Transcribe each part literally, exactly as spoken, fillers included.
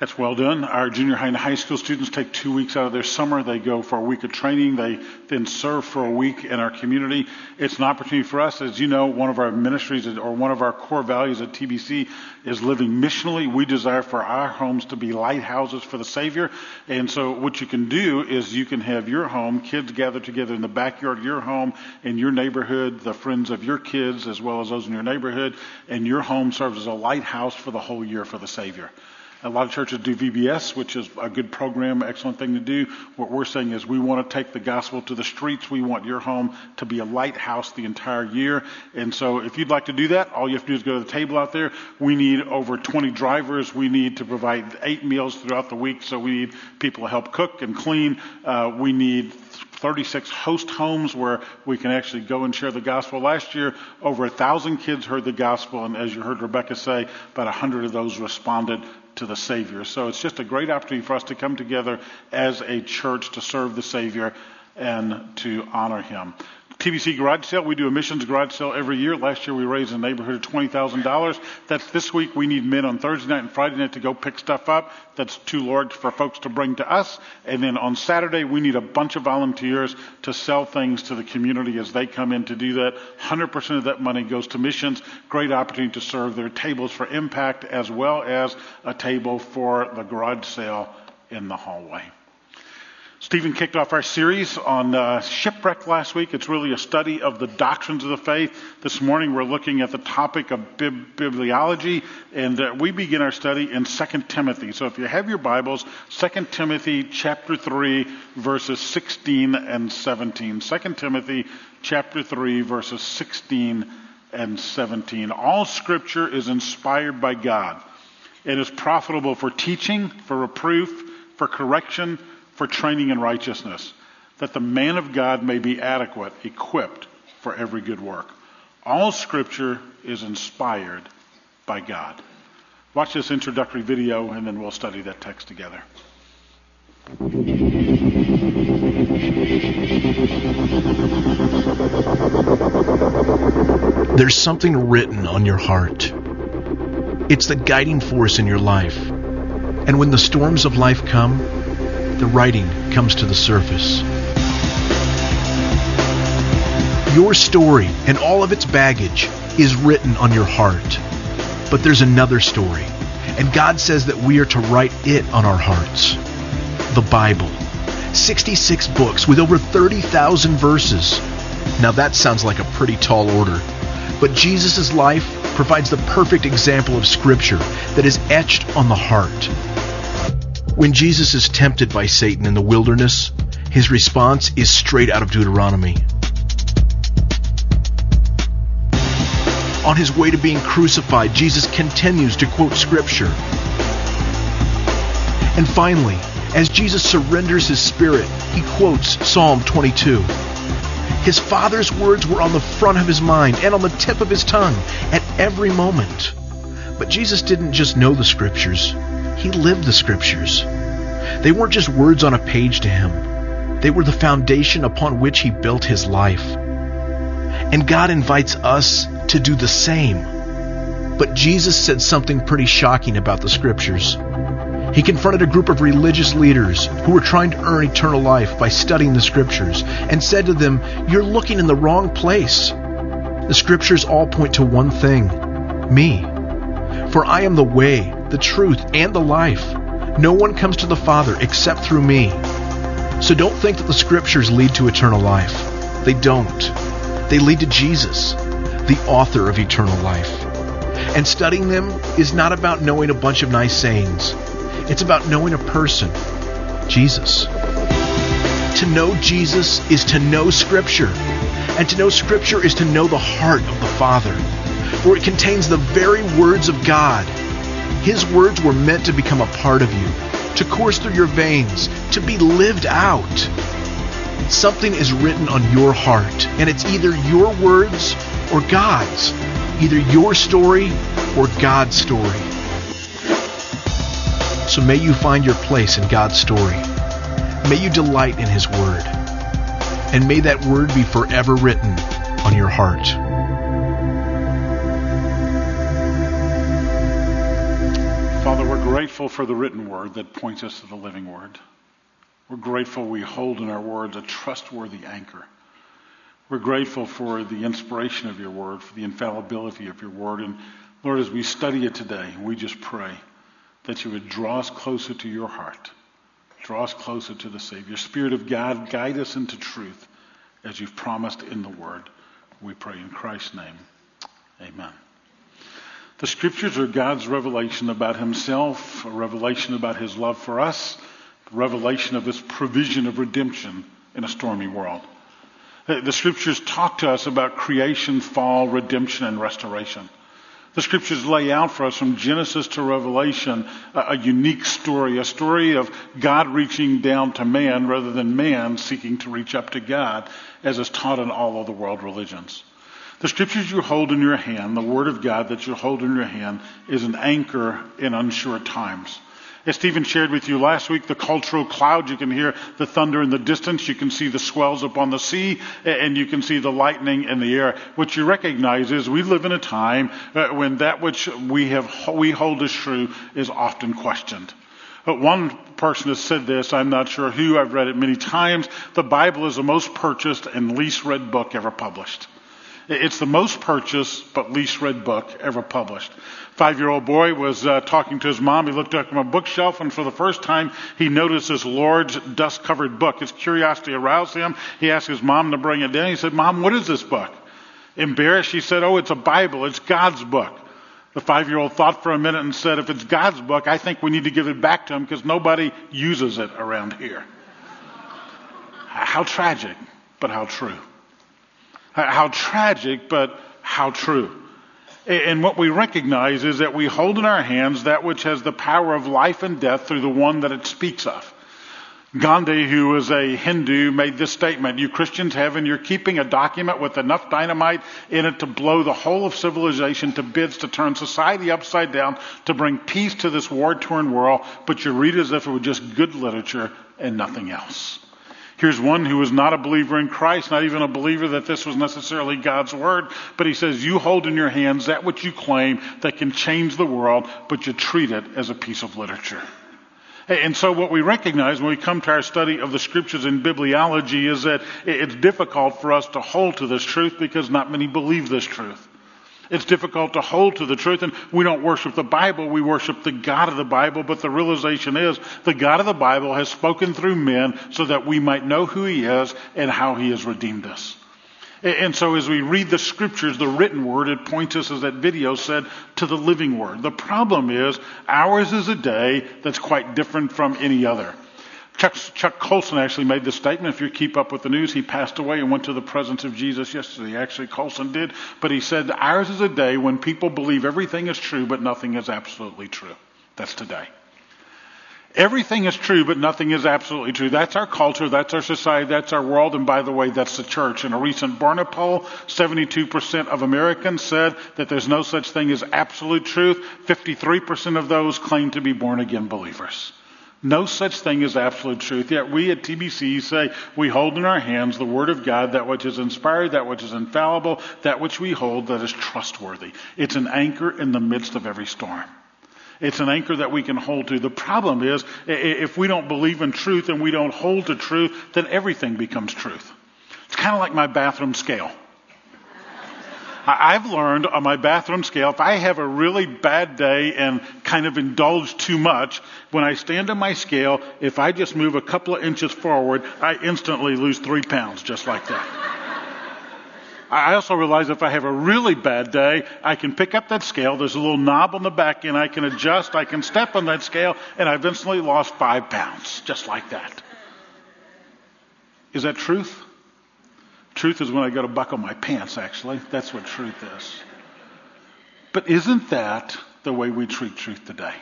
That's well done. Our junior high and high school students take two weeks out of their summer. They go for a week of training. They then serve for a week in our community. It's an opportunity for us. As you know, one of our ministries or one of our core values at T B C is living missionally. We desire for our homes to be lighthouses for the Savior. And so what you can do is you can have your home, kids gather together in the backyard of your home, in your neighborhood, the friends of your kids as well as those in your neighborhood, and your home serves as a lighthouse for the whole year for the Savior. A lot of churches do V B S, which is a good program, excellent thing to do. What we're saying is we want to take the gospel to the streets. We want your home to be a lighthouse the entire year. And so if you'd like to do that, all you have to do is go to the table out there. We need over twenty drivers. We need to provide eight meals throughout the week. So we need people to help cook and clean. Uh, we need thirty-six host homes where we can actually go and share the gospel. Last year, over a thousand kids heard the gospel. And as you heard Rebecca say, about a hundred of those responded to the Savior. So it's just a great opportunity for us to come together as a church to serve the Savior and to honor him. T B C garage sale. We do a missions garage sale every year. Last year we raised in the neighborhood of twenty thousand dollars. That's this week. We need men on Thursday night and Friday night to go pick stuff up that's too large for folks to bring to us. And then on Saturday we need a bunch of volunteers to sell things to the community as they come in to do that. one hundred percent of that money goes to missions. Great opportunity to serve their tables for impact as well as a table for the garage sale in the hallway. Stephen kicked off our series on uh, Shipwreck last week. It's really a study of the doctrines of the faith. This morning we're looking at the topic of bib- bibliology, and uh, we begin our study in Second Timothy. So if you have your Bibles, Second Timothy chapter three, verses sixteen and seventeen. Second Timothy chapter three, verses sixteen and seventeen. All Scripture is inspired by God. It is profitable for teaching, for reproof, for correction, for training in righteousness, that the man of God may be adequate, equipped for every good work. All Scripture is inspired by God. Watch this introductory video, and then we'll study that text together. There's something written on your heart. It's the guiding force in your life. And when the storms of life come, the writing comes to the surface. Your story and all of its baggage is written on your heart. But there's another story, and God says that we are to write it on our hearts. The Bible. sixty-six books with over thirty thousand verses. Now that sounds like a pretty tall order, but Jesus' life provides the perfect example of Scripture that is etched on the heart. When Jesus is tempted by Satan in the wilderness, his response is straight out of Deuteronomy. On his way to being crucified, Jesus continues to quote Scripture. And finally, as Jesus surrenders his spirit, he quotes Psalm twenty-two. His Father's words were on the front of his mind and on the tip of his tongue at every moment. But Jesus didn't just know the Scriptures. He lived the Scriptures. They weren't just words on a page to him. They were the foundation upon which he built his life. And God invites us to do the same. But Jesus said something pretty shocking about the Scriptures. He confronted a group of religious leaders who were trying to earn eternal life by studying the Scriptures and said to them, "You're looking in the wrong place. The Scriptures all point to one thing, me. For I am the way, the truth, and the life. No one comes to the Father except through me. So don't think that the Scriptures lead to eternal life. They don't. They lead to Jesus, the author of eternal life. And studying them is not about knowing a bunch of nice sayings. It's about knowing a person, Jesus. To know Jesus is to know Scripture. And to know Scripture is to know the heart of the Father. For it contains the very words of God. His words were meant to become a part of you, to course through your veins, to be lived out. Something is written on your heart, and it's either your words or God's, either your story or God's story. So may you find your place in God's story. May you delight in His word, and may that word be forever written on your heart. Father, we're grateful for the written word that points us to the living word. We're grateful we hold in our words a trustworthy anchor. We're grateful for the inspiration of your word, for the infallibility of your word. And Lord, as we study it today, we just pray that you would draw us closer to your heart, draw us closer to the Savior. Spirit of God, guide us into truth as you've promised in the word. We pray in Christ's name. Amen. The scriptures are God's revelation about himself, a revelation about his love for us, the revelation of his provision of redemption in a stormy world. The scriptures talk to us about creation, fall, redemption, and restoration. The scriptures lay out for us from Genesis to Revelation a, a unique story, a story of God reaching down to man rather than man seeking to reach up to God, as is taught in all of the world religions. The scriptures you hold in your hand, the word of God that you hold in your hand, is an anchor in unsure times. As Stephen shared with you last week, the cultural cloud, you can hear the thunder in the distance, you can see the swells upon the sea, and you can see the lightning in the air. What you recognize is we live in a time when that which we have we hold as true is often questioned. One person has said this, I'm not sure who, I've read it many times, the Bible is the most purchased and least read book ever published. It's the most purchased but least read book ever published. Five-year-old boy was uh, talking to his mom. He looked up from a bookshelf, and for the first time, he noticed this large, dust-covered book. His curiosity aroused him. He asked his mom to bring it down. He said, Mom, what is this book? Embarrassed, she said, oh, it's a Bible. It's God's book. The five-year-old thought for a minute and said, if it's God's book, I think we need to give it back to him because nobody uses it around here. How tragic, but how true. How tragic, but how true. And what we recognize is that we hold in our hands that which has the power of life and death through the one that it speaks of. Gandhi, who was a Hindu, made this statement, you Christians have in your keeping a document with enough dynamite in it to blow the whole of civilization to bits, to turn society upside down, to bring peace to this war-torn world, but you read as if it were just good literature and nothing else. Here's one who was not a believer in Christ, not even a believer that this was necessarily God's word, but he says, you hold in your hands that which you claim that can change the world, but you treat it as a piece of literature. And so what we recognize when we come to our study of the scriptures in bibliology is that it's difficult for us to hold to this truth because not many believe this truth. It's difficult to hold to the truth, and we don't worship the Bible, we worship the God of the Bible, but the realization is the God of the Bible has spoken through men so that we might know who he is and how he has redeemed us. And so as we read the scriptures, the written word, it points us, as that video said, to the living word. The problem is ours is a day that's quite different from any other. Chuck, Chuck Colson actually made this statement. If you keep up with the news, he passed away and went to the presence of Jesus yesterday. Actually, Colson did. But he said, ours is a day when people believe everything is true, but nothing is absolutely true. That's today. Everything is true, but nothing is absolutely true. That's our culture, that's our society, that's our world, and by the way, that's the church. In a recent Barna poll, seventy-two percent of Americans said that there's no such thing as absolute truth. fifty-three percent of those claim to be born-again believers. No such thing as absolute truth, yet we at T B C say we hold in our hands the word of God, that which is inspired, that which is infallible, that which we hold that is trustworthy. It's an anchor in the midst of every storm. It's an anchor that we can hold to. The problem is if we don't believe in truth and we don't hold to truth, then everything becomes truth. It's kind of like my bathroom scale. I've learned on my bathroom scale, if I have a really bad day and kind of indulge too much, when I stand on my scale, if I just move a couple of inches forward, I instantly lose three pounds, just like that. I also realize if I have a really bad day, I can pick up that scale. There's a little knob on the back end. I can adjust. I can step on that scale, and I've instantly lost five pounds, just like that. Is that truth? Truth is when I go to buckle my pants, actually. That's what truth is. But isn't that the way we treat truth today?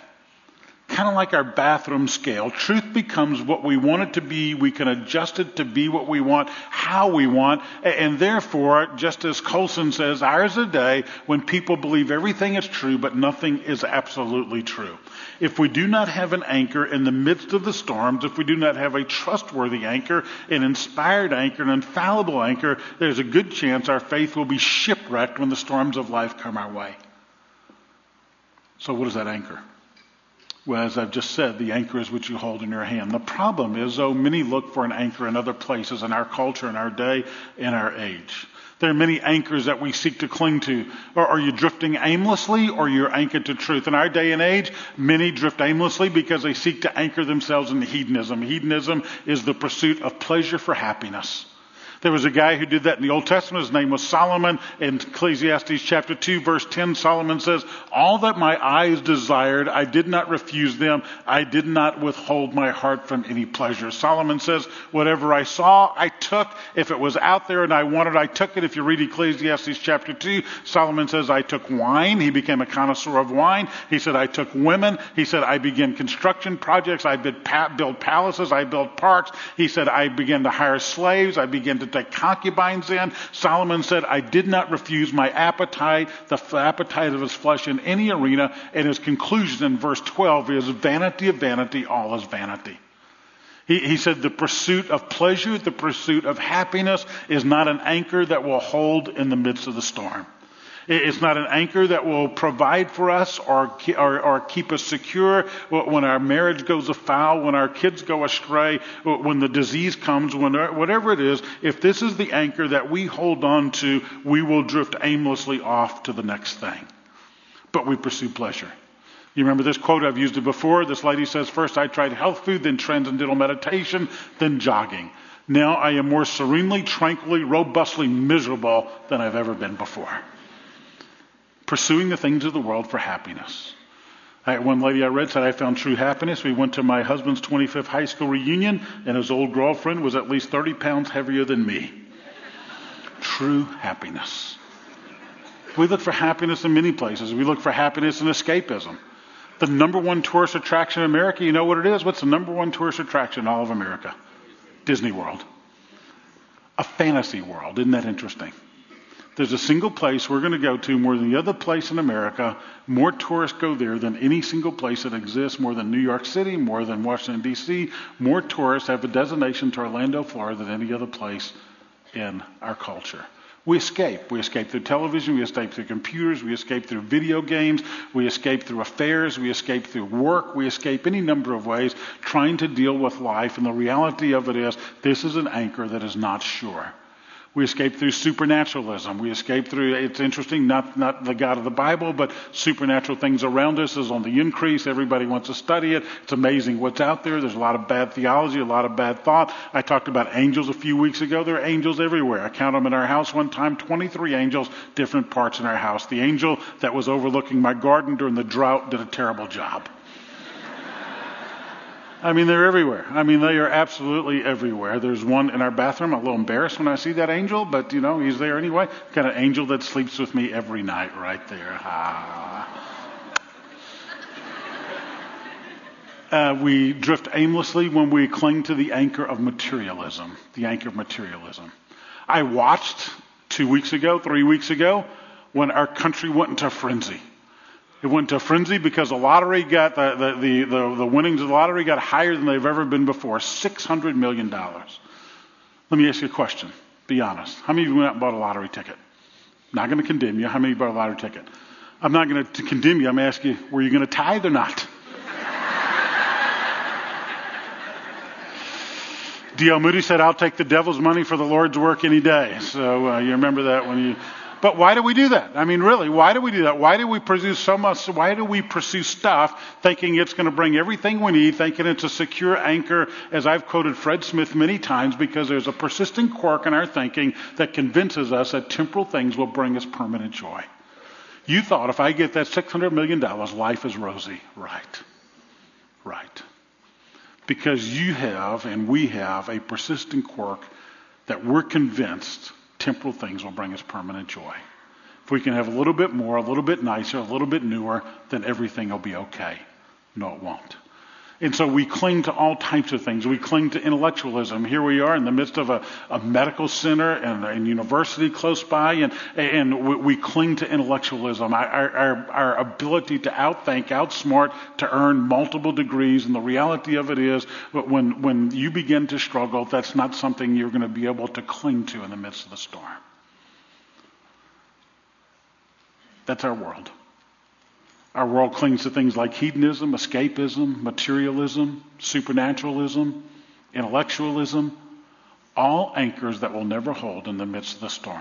Kind of like our bathroom scale. Truth becomes what we want it to be. We can adjust it to be what we want, how we want. And therefore, just as Colson says, ours is a day when people believe everything is true, but nothing is absolutely true. If we do not have an anchor in the midst of the storms, if we do not have a trustworthy anchor, an inspired anchor, an infallible anchor, there's a good chance our faith will be shipwrecked when the storms of life come our way. So what is that anchor? well, as I've just said, the anchor is what you hold in your hand. The problem is, though, many look for an anchor in other places in our culture, in our day, in our age. There are many anchors that we seek to cling to. Or are you drifting aimlessly, or you're anchored to truth? In our day and age, many drift aimlessly because they seek to anchor themselves in hedonism. Hedonism is the pursuit of pleasure for happiness. There was a guy who did that in the Old Testament. His name was Solomon. In Ecclesiastes chapter two, verse ten, Solomon says, "All that my eyes desired, I did not refuse them. I did not withhold my heart from any pleasure." Solomon says, whatever I saw, I took. If it was out there and I wanted, I took it. If you read Ecclesiastes chapter two, Solomon says, I took wine. He became a connoisseur of wine. He said, I took women. He said, I began construction projects. I built palaces. I built parks. He said, I began to hire slaves. I began to take concubines in. Solomon said, I did not refuse my appetite, the f- appetite of his flesh in any arena. And his conclusion in verse twelve is, vanity of vanity, all is vanity. He, he said the pursuit of pleasure, the pursuit of happiness is not an anchor that will hold in the midst of the storm. It's not an anchor that will provide for us or, or, or keep us secure when our marriage goes afoul, when our kids go astray, when the disease comes, when whatever it is. If this is the anchor that we hold on to, we will drift aimlessly off to the next thing. But we pursue pleasure. You remember this quote, I've used it before. This lady says, first I tried health food, then transcendental meditation, then jogging. Now I am more serenely, tranquilly, robustly miserable than I've ever been before. Pursuing the things of the world for happiness. I, one lady I read said, I found true happiness. We went to my husband's twenty-fifth high school reunion, and his old girlfriend was at least thirty pounds heavier than me. True happiness. We look for happiness in many places. We look for happiness in escapism. The number one tourist attraction in America, you know what it is? What's the number one tourist attraction in all of America? Disney World. A fantasy world. Isn't that interesting? There's a single place we're going to go to more than the other place in America. More tourists go there than any single place that exists, more than New York City, more than Washington, D C. More tourists have a destination to Orlando, Florida than any other place in our culture. We escape. We escape through television. We escape through computers. We escape through video games. We escape through affairs. We escape through work. We escape any number of ways trying to deal with life. And the reality of it is, this is an anchor that is not sure. We escape through supernaturalism. We escape through, it's interesting, not, not the God of the Bible, but supernatural things around us is on the increase. Everybody wants to study it. It's amazing what's out there. There's a lot of bad theology, a lot of bad thought. I talked about angels a few weeks ago. There are angels everywhere. I counted them in our house one time, twenty-three angels, different parts in our house. The angel that was overlooking my garden during the drought did a terrible job. I mean, they're everywhere. I mean, they are absolutely everywhere. There's one in our bathroom. I'm a little embarrassed when I see that angel, but, you know, he's there anyway. Got an angel that sleeps with me every night right there. Ah. Uh, we drift aimlessly when we cling to the anchor of materialism, the anchor of materialism. I watched two weeks ago, three weeks ago, when our country went into a frenzy. It went to a frenzy because the lottery got, the, the, the, the winnings of the lottery got higher than they've ever been before, six hundred million dollars. Let me ask you a question. Be honest. How many of you went out and bought a lottery ticket? Not going to condemn you. How many of you bought a lottery ticket? I'm not going to condemn you. I'm asking you, were you going to tithe or not? D L Moody said, I'll take the devil's money for the Lord's work any day. So uh, you remember that when you... But why do we do that? I mean, really, why do we do that? Why do we pursue so much? Why do we pursue stuff thinking it's going to bring everything we need, thinking it's a secure anchor, as I've quoted Fred Smith many times, because there's a persistent quirk in our thinking that convinces us that temporal things will bring us permanent joy. You thought if I get that six hundred million dollars, life is rosy. Right. Right. Because you have and we have a persistent quirk that we're convinced temporal things will bring us permanent joy. If we can have a little bit more, a little bit nicer, a little bit newer, then everything will be okay. No, it won't. And so we cling to all types of things. We cling to intellectualism. Here we are in the midst of a, a medical center and a university close by, and and we, we cling to intellectualism, our, our, our ability to outthink, outsmart, to earn multiple degrees. And the reality of it is, when, when you begin to struggle, that's not something you're going to be able to cling to in the midst of the storm. That's our world. Our world clings to things like hedonism, escapism, materialism, supernaturalism, intellectualism, all anchors that will never hold in the midst of the storm.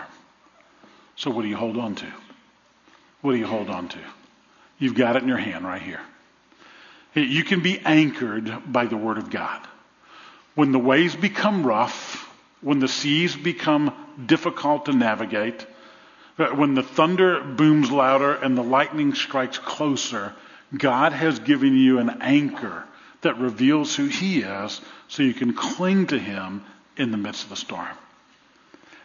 So what do you hold on to? What do you hold on to? You've got it in your hand right here. You can be anchored by the Word of God. When the waves become rough, when the seas become difficult to navigate, when the thunder booms louder and the lightning strikes closer, God has given you an anchor that reveals who He is so you can cling to Him in the midst of the storm.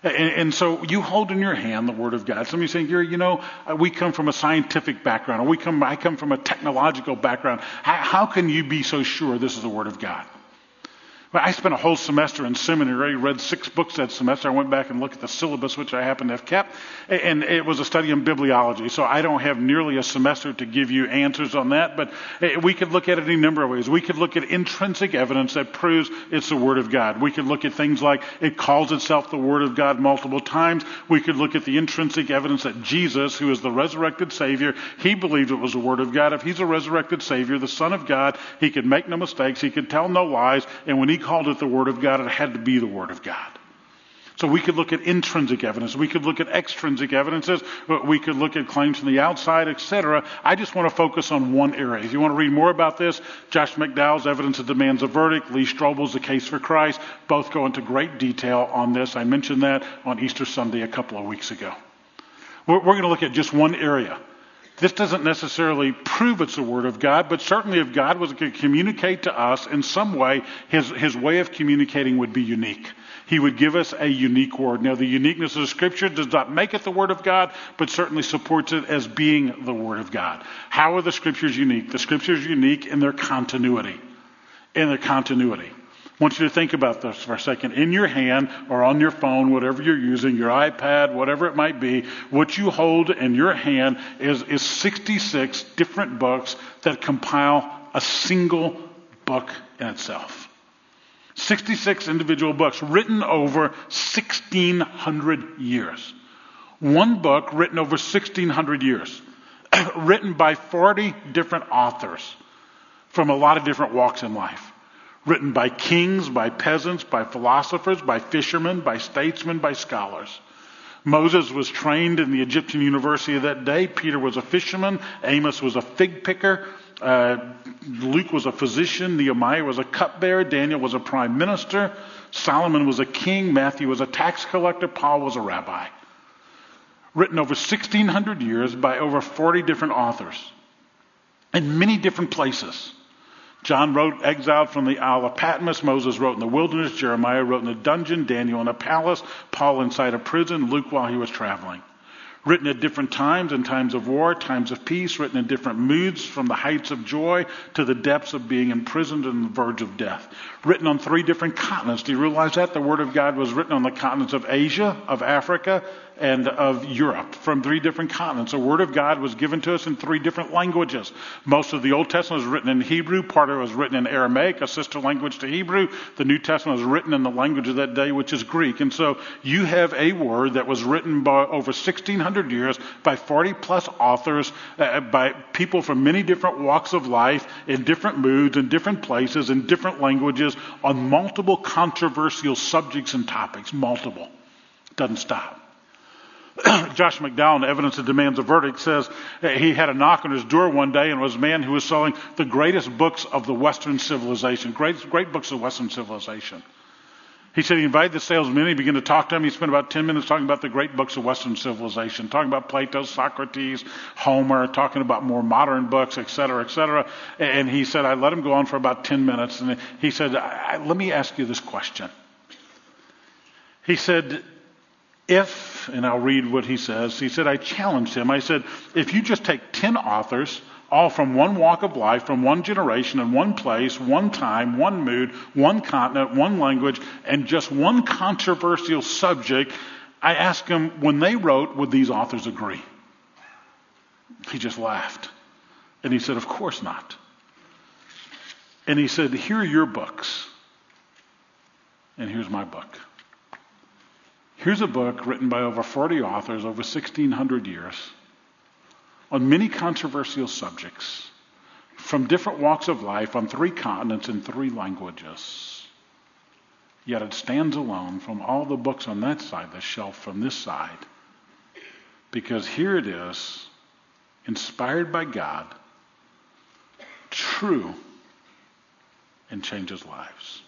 And, and so you hold in your hand the Word of God. Somebody saying, Gary, you know, we come from a scientific background, or we come, I come from a technological background. How, how can you be so sure this is the Word of God? I spent a whole semester in seminary, read six books that semester. I went back and looked at the syllabus, which I happen to have kept, and it was a study in bibliology, so I don't have nearly a semester to give you answers on that, but we could look at it any number of ways. We could look at intrinsic evidence that proves it's the Word of God. We could look at things like it calls itself the Word of God multiple times. We could look at the intrinsic evidence that Jesus, who is the resurrected Savior, He believed it was the Word of God. If He's a resurrected Savior, the Son of God, He could make no mistakes, He could tell no lies, and when He called it the Word of God, it had to be the Word of God. So we could look at intrinsic evidence. We could look at extrinsic evidences. We could look at claims from the outside, et cetera. I just want to focus on one area. If you want to read more about this, Josh McDowell's Evidence That Demands a Verdict, Lee Strobel's The Case for Christ, both go into great detail on this. I mentioned that on Easter Sunday a couple of weeks ago. We're going to look at just one area. This doesn't necessarily prove it's the Word of God, but certainly if God was to communicate to us in some way, his, his way of communicating would be unique. He would give us a unique word. Now, the uniqueness of the Scripture does not make it the Word of God, but certainly supports it as being the Word of God. How are the Scriptures unique? The Scriptures are unique in their continuity. In their continuity. I want you to think about this for a second. In your hand or on your phone, whatever you're using, your iPad, whatever it might be, what you hold in your hand is, is sixty-six different books that compile a single book in itself. sixty-six individual books written over sixteen hundred years. One book written over sixteen hundred years, written by forty different authors from a lot of different walks in life. Written by kings, by peasants, by philosophers, by fishermen, by statesmen, by scholars. Moses was trained in the Egyptian university of that day. Peter was a fisherman. Amos was a fig picker. Uh, Luke was a physician. Nehemiah was a cupbearer. Daniel was a prime minister. Solomon was a king. Matthew was a tax collector. Paul was a rabbi. Written over sixteen hundred years by over forty different authors in many different places. John wrote exiled from the Isle of Patmos. Moses wrote in the wilderness. Jeremiah wrote in a dungeon. Daniel in a palace. Paul inside a prison. Luke while he was traveling. Written at different times, in times of war, times of peace. Written in different moods, from the heights of joy to the depths of being imprisoned and the verge of death. Written on three different continents. Do you realize that? The Word of God was written on the continents of Asia, of Africa, and of Europe, from three different continents. The Word of God was given to us in three different languages. Most of the Old Testament was written in Hebrew. Part of it was written in Aramaic, a sister language to Hebrew. The New Testament was written in the language of that day, which is Greek. And so you have a word that was written by over sixteen hundred years by forty-plus authors, uh, by people from many different walks of life, in different moods, in different places, in different languages, on multiple controversial subjects and topics. Multiple. Doesn't stop. Josh McDowell in Evidence That Demands a Verdict says he had a knock on his door one day, and it was a man who was selling the greatest books of the Western civilization, great, great books of Western civilization. He said he invited the salesman. He began to talk to him. He spent about ten minutes talking about the great books of Western civilization, talking about Plato, Socrates, Homer, talking about more modern books, et cetera, et cetera. And he said, I let him go on for about ten minutes. And he said, I, let me ask you this question. He said, If, and I'll read what he says, he said, I challenged him. I said, if you just take ten authors, all from one walk of life, from one generation and one place, one time, one mood, one continent, one language, and just one controversial subject, I asked him, when they wrote, would these authors agree? He just laughed. And he said, of course not. And he said, here are your books. And here's my book. Here's a book written by over forty authors over sixteen hundred years on many controversial subjects from different walks of life on three continents and three languages. Yet it stands alone from all the books on that side of the shelf from this side, because here it is, inspired by God, true, and changes lives.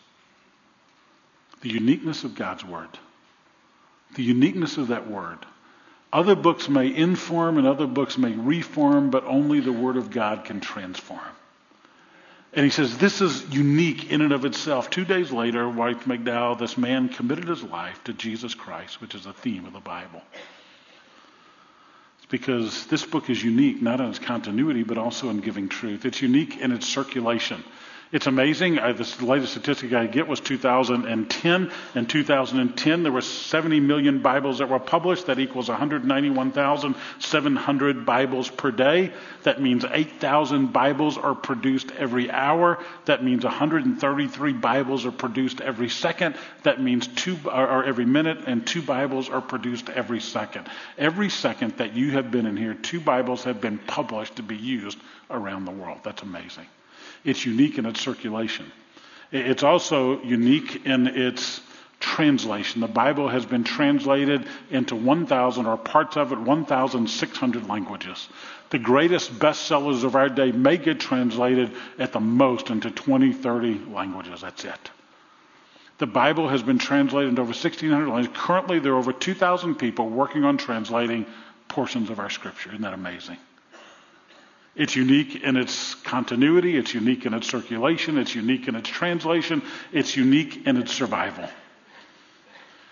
The uniqueness of God's word. The uniqueness of that word. Other books may inform and other books may reform, but only the word of God can transform. And he says, this is unique in and of itself. Two days later, White McDowell, this man committed his life to Jesus Christ, which is the theme of the Bible. It's because this book is unique, not in its continuity, but also in giving truth. It's unique in its circulation. It's amazing. I, this, the latest statistic I get was two thousand ten. In two thousand ten, there were seventy million Bibles that were published. That equals one hundred ninety-one thousand seven hundred Bibles per day. That means eight thousand Bibles are produced every hour. That means one hundred thirty-three Bibles are produced every second. That means two or, or every minute, and two Bibles are produced every second. Every second that you have been in here, two Bibles have been published to be used around the world. That's amazing. It's unique in its circulation. It's also unique in its translation. The Bible has been translated into one thousand, or parts of it, one thousand six hundred languages. The greatest bestsellers of our day may get translated at the most into twenty, thirty languages. That's it. The Bible has been translated into over sixteen hundred languages. Currently, there are over two thousand people working on translating portions of our scripture. Isn't that amazing? It's unique in its continuity. It's unique in its circulation. It's unique in its translation. It's unique in its survival.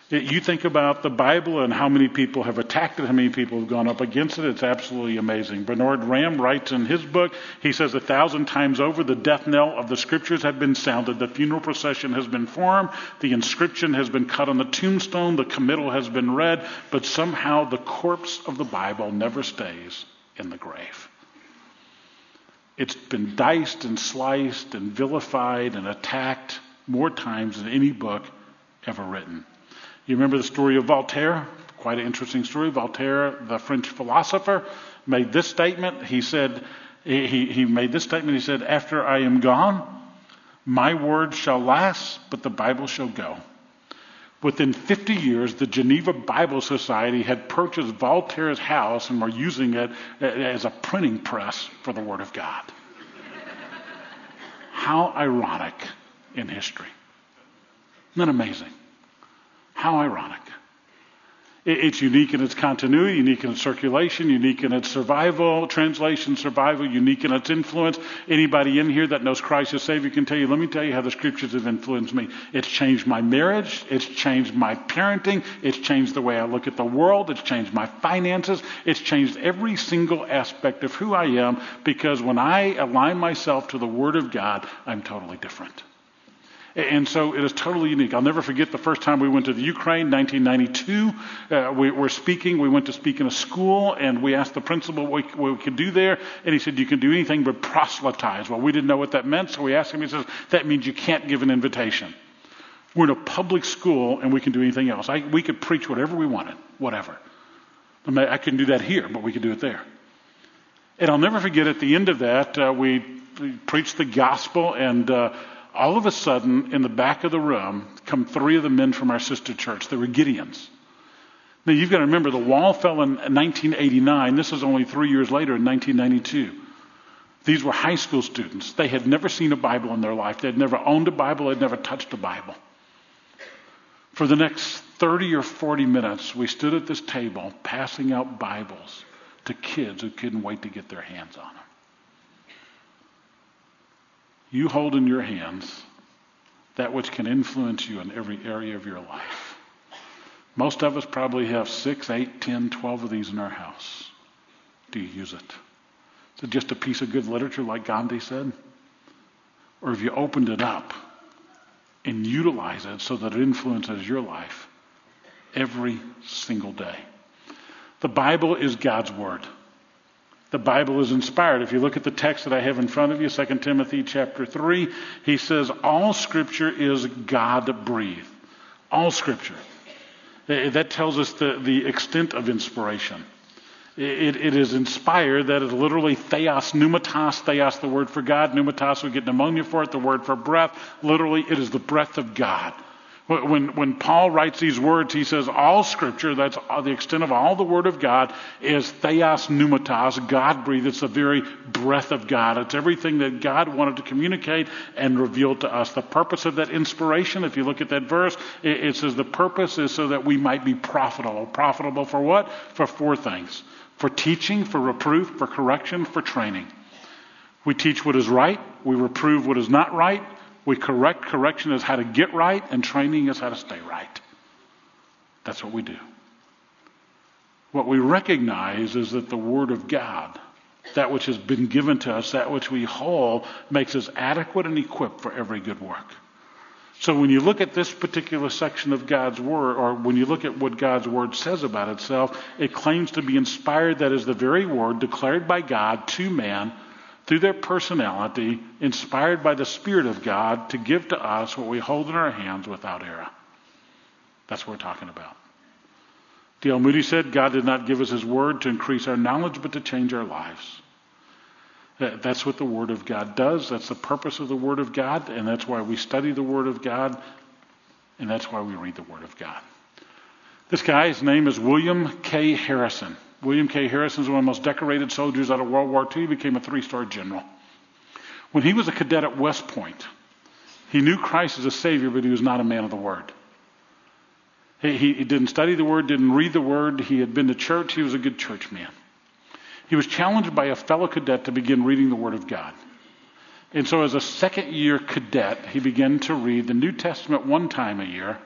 It, you think about the Bible and how many people have attacked it, how many people have gone up against it. It's absolutely amazing. Bernard Ram writes in his book, he says, a thousand times over, the death knell of the scriptures have been sounded. The funeral procession has been formed. The inscription has been cut on the tombstone. The committal has been read. But somehow the corpse of the Bible never stays in the grave. It's been diced and sliced and vilified and attacked more times than any book ever written. You remember the story of Voltaire? Quite an interesting story. Voltaire, the French philosopher, made this statement. He said, he, he made this statement. He said, after I am gone, my word shall last, but the Bible shall go. Within fifty years, the Geneva Bible Society had purchased Voltaire's house and were using it as a printing press for the Word of God. How ironic in history. Isn't that amazing? How ironic. It's unique in its continuity, unique in its circulation, unique in its survival, translation, survival, unique in its influence. Anybody in here that knows Christ as Savior can tell you, let me tell you how the scriptures have influenced me. It's changed my marriage. It's changed my parenting. It's changed the way I look at the world. It's changed my finances. It's changed every single aspect of who I am, because when I align myself to the Word of God, I'm totally different. And so it is totally unique. I'll never forget the first time we went to the Ukraine, nineteen ninety-two. Uh, we were speaking. We went to speak in a school, and we asked the principal what we, what we could do there. And he said, you can do anything but proselytize. Well, we didn't know what that meant, so we asked him. He says, that means you can't give an invitation. We're in a public school, and we can do anything else. I, we could preach whatever we wanted, whatever. I, mean, I couldn't do that here, but we could do it there. And I'll never forget, at the end of that, uh, we, we preached the gospel, and Uh, all of a sudden, in the back of the room, come three of the men from our sister church. They were Gideons. Now, you've got to remember, the wall fell in nineteen eighty-nine. This was only three years later, in nineteen ninety-two. These were high school students. They had never seen a Bible in their life. They had never owned a Bible. They had never touched a Bible. For the next thirty or forty minutes, we stood at this table passing out Bibles to kids who couldn't wait to get their hands on them. You hold in your hands that which can influence you in every area of your life. Most of us probably have six, eight, ten, twelve of these in our house. Do you use it? Is it just a piece of good literature like Gandhi said? Or have you opened it up and utilized it so that it influences your life every single day? The Bible is God's word. The Bible is inspired. If you look at the text that I have in front of you, Second Timothy chapter three, he says, all scripture is God-breathed. All scripture. That tells us the, the extent of inspiration. It, it is inspired. That is literally theos, pneumatos, theos, the word for God. Pneumatos, we get pneumonia for it, the word for breath. Literally, it is the breath of God. When, when Paul writes these words, he says all Scripture, that's the extent of all the Word of God, is theos pneumatos, God-breathed. It's the very breath of God. It's everything that God wanted to communicate and reveal to us. The purpose of that inspiration, if you look at that verse, it, it says the purpose is so that we might be profitable. Profitable for what? For four things. For teaching, for reproof, for correction, for training. We teach what is right. We reprove what is not right. We correct. Correction is how to get right, and training is how to stay right. That's what we do. What we recognize is that the Word of God, that which has been given to us, that which we hold, makes us adequate and equipped for every good work. So when you look at this particular section of God's Word, or when you look at what God's Word says about itself, it claims to be inspired. That is the very Word declared by God to man, through their personality, inspired by the Spirit of God, to give to us what we hold in our hands without error. That's what we're talking about. D L Moody said, God did not give us His Word to increase our knowledge, but to change our lives. That's what the Word of God does. That's the purpose of the Word of God, and that's why we study the Word of God, and that's why we read the Word of God. This guy's name is William K. Harrison. William K. Harrison is one of the most decorated soldiers out of World War Two. He became a three-star general. When he was a cadet at West Point, he knew Christ as a Savior, but he was not a man of the Word. He, he, he didn't study the Word, didn't read the Word. He had been to church. He was a good church man. He was challenged by a fellow cadet to begin reading the Word of God. And so as a second-year cadet, he began to read the New Testament one time a year,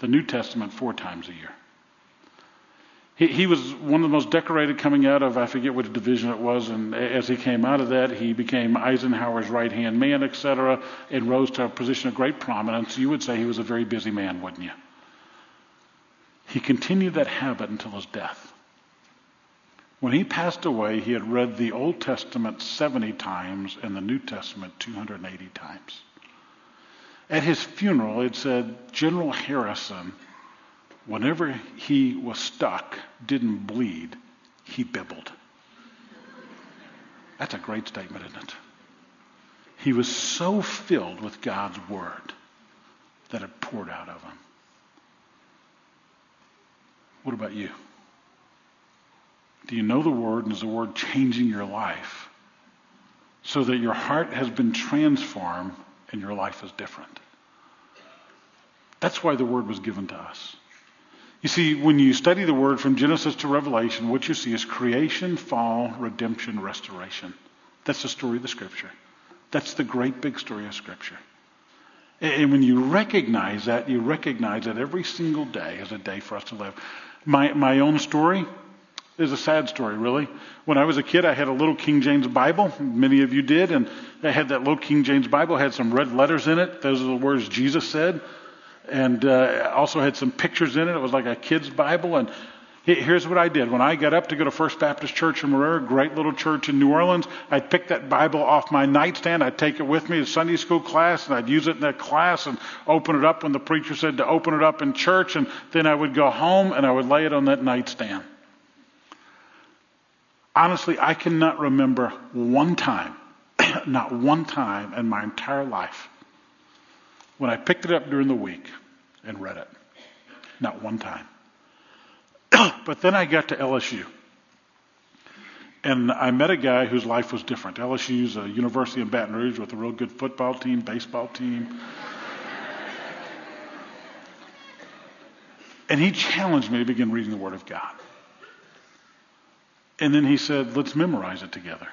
the New Testament four times a year. He, he was one of the most decorated coming out of, I forget what division it was, and as he came out of that, he became Eisenhower's right-hand man, et cetera, and rose to a position of great prominence. You would say he was a very busy man, wouldn't you? He continued that habit until his death. When he passed away, he had read the Old Testament seventy times and the New Testament two hundred eighty times. At his funeral, it said, General Harrison, whenever he was stuck, didn't bleed, he bibbled. That's a great statement, isn't it? He was so filled with God's Word that it poured out of him. What about you? Do you know the Word, and is the Word changing your life so that your heart has been transformed and your life is different? That's why the Word was given to us. You see, when you study the Word from Genesis to Revelation, what you see is creation, fall, redemption, restoration. That's the story of the Scripture. That's the great big story of Scripture. And when you recognize that, you recognize that every single day is a day for us to live. My, my own story is a sad story, really. When I was a kid, I had a little King James Bible. Many of you did. And I had that little King James Bible. It had some red letters in it. Those are the words Jesus said. And uh, also had some pictures in it. It was like a kid's Bible. And here's what I did. When I got up to go to First Baptist Church in Marrera, great little church in New Orleans, I'd pick that Bible off my nightstand. I'd take it with me to Sunday school class, and I'd use it in that class and open it up when the preacher said to open it up in church. And then I would go home, and I would lay it on that nightstand. Honestly, I cannot remember one time, not one time in my entire life, when I picked it up during the week and read it. Not one time. But then I got to L S U. And I met a guy whose life was different. L S U's a university in Baton Rouge with a real good football team, baseball team. And he challenged me to begin reading the Word of God. And then he said, let's memorize it together.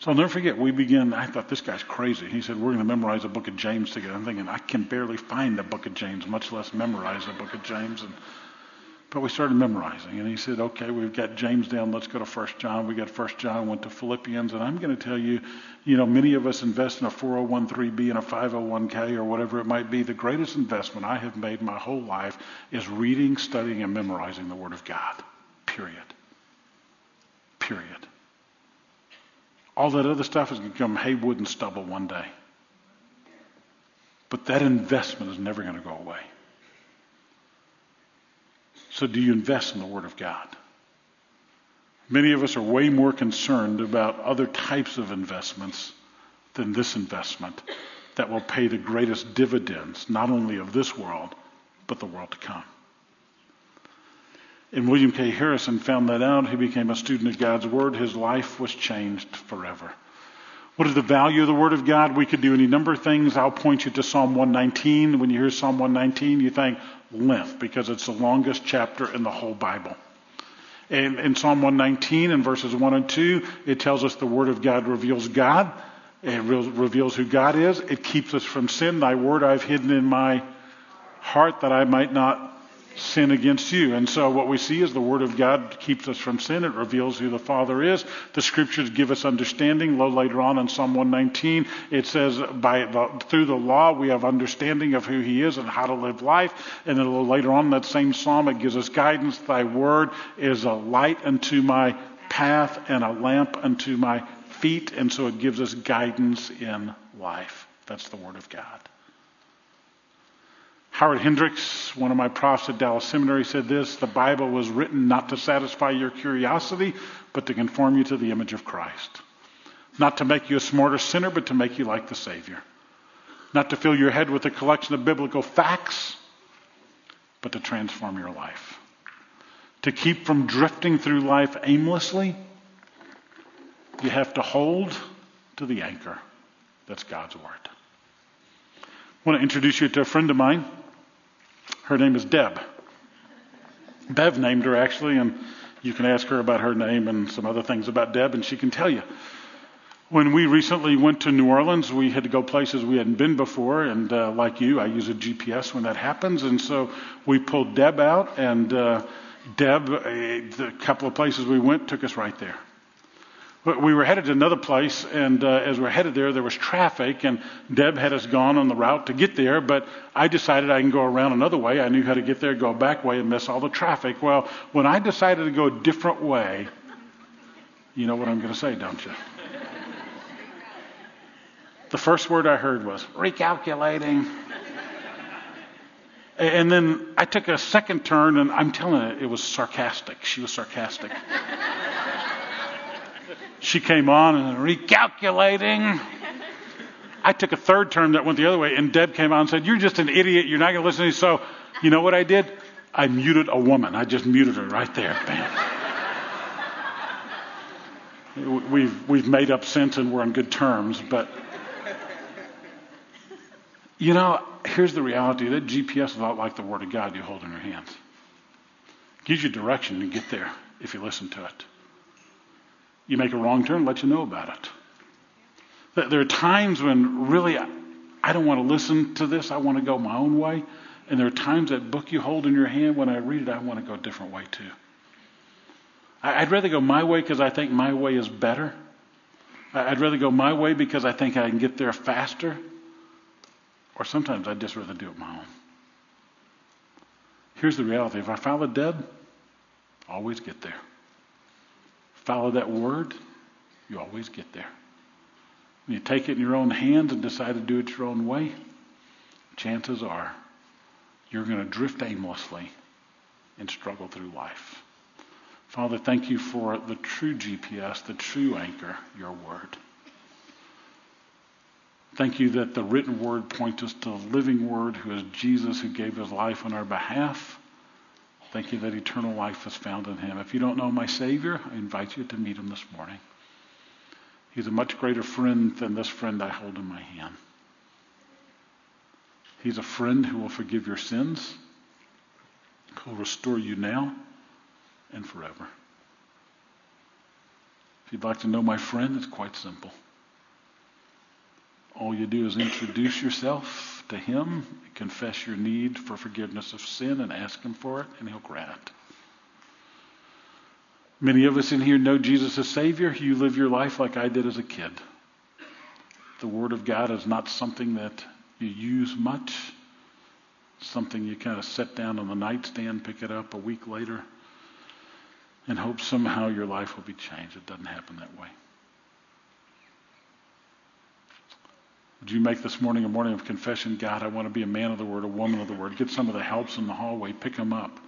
So I'll never forget, we began, I thought, this guy's crazy. He said, we're going to memorize the book of James together. I'm thinking, I can barely find the book of James, much less memorize the book of James. And, but we started memorizing. And he said, okay, we've got James down. Let's go to First John. We got First John, went to Philippians. And I'm going to tell you, you know, many of us invest in a four oh one three B and a five oh one K or whatever it might be. The greatest investment I have made my whole life is reading, studying, and memorizing the Word of God. Period. Period. All that other stuff is going to become hay, wood, and stubble one day. But that investment is never going to go away. So do you invest in the Word of God? Many of us are way more concerned about other types of investments than this investment that will pay the greatest dividends, not only of this world, but the world to come. And William K. Harrison found that out. He became a student of God's Word. His life was changed forever. What is the value of the Word of God? We could do any number of things. I'll point you to Psalm one nineteen. When you hear Psalm one nineteen, you think length, because it's the longest chapter in the whole Bible. And in Psalm one nineteen, in verses one and two, it tells us the Word of God reveals God. It reveals who God is. It keeps us from sin. Thy Word I've hidden in my heart that I might not sin against you. And so what we see is the Word of God keeps us from sin. It reveals who the Father is. The Scriptures give us understanding. Low later on in Psalm one nineteen, it says, by the, through the law we have understanding of who He is and how to live life. And then a little later on in that same psalm, it gives us guidance. Thy Word is a light unto my path and a lamp unto my feet. And so it gives us guidance in life. That's the Word of God. Howard Hendricks, one of my profs at Dallas Seminary, said this: the Bible was written not to satisfy your curiosity, but to conform you to the image of Christ. Not to make you a smarter sinner, but to make you like the Savior. Not to fill your head with a collection of biblical facts, but to transform your life. To keep from drifting through life aimlessly, you have to hold to the anchor. That's God's Word. I want to introduce you to a friend of mine. Her name is Deb. Bev named her, actually, and you can ask her about her name and some other things about Deb, and she can tell you. When we recently went to New Orleans, we had to go places we hadn't been before, and uh, like you, I use a G P S when that happens, and so we pulled Deb out, and uh, Deb, a, the couple of places we went, took us right there. We were headed to another place, and uh, as we were headed there, there was traffic, and Deb had us gone on the route to get there, but I decided I can go around another way. I knew how to get there, go back way, and miss all the traffic. Well, when I decided to go a different way, you know what I'm going to say, don't you? The first word I heard was, recalculating. And then I took a second turn, and I'm telling you, it was sarcastic. She was sarcastic. She came on and recalculating. I took a third turn that went the other way, and Deb came on and said, you're just an idiot. You're not going to listen to me. So you know what I did? I muted a woman. I just muted her right there. Bam. We've, we've made up since, and we're on good terms. But, you know, here's the reality. That G P S is a lot like the Word of God you hold in your hands. It gives you direction to get there if you listen to it. You make a wrong turn, let you know about it. There are times when really I don't want to listen to this. I want to go my own way. And there are times that book you hold in your hand, when I read it, I want to go a different way too. I'd rather go my way because I think my way is better. I'd rather go my way because I think I can get there faster. Or sometimes I'd just rather do it my own. Here's the reality. If I follow Deb, I'll always get there. Follow that Word, you always get there. When you take it in your own hands and decide to do it your own way, chances are you're going to drift aimlessly and struggle through life. Father, thank you for the true G P S, the true anchor, your Word. Thank you that the written Word points us to the living Word, who is Jesus, who gave his life on our behalf. Thank you that eternal life is found in him. If you don't know my Savior, I invite you to meet him this morning. He's a much greater friend than this friend I hold in my hand. He's a friend who will forgive your sins, who will restore you now and forever. If you'd like to know my friend, it's quite simple. All you do is introduce yourself to him, confess your need for forgiveness of sin, and ask him for it, and he'll grant it. Many of us in here know Jesus as Savior. You live your life like I did as a kid. The Word of God is not something that you use much, something you kind of set down on the nightstand, pick it up a week later, and hope somehow your life will be changed. It doesn't happen that way. Would you make this morning a morning of confession? God, I want to be a man of the Word, a woman of the Word. Get some of the helps in the hallway. Pick them up.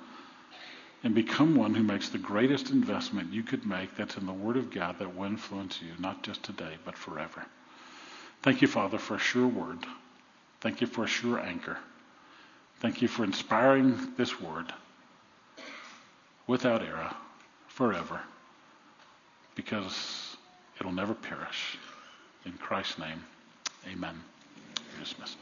and become one who makes the greatest investment you could make that's in the Word of God that will influence you, not just today, but forever. Thank you, Father, for a sure word. Thank you for a sure anchor. Thank you for inspiring this word without error, forever, because it'll never perish. In Christ's name, amen. You're dismissed.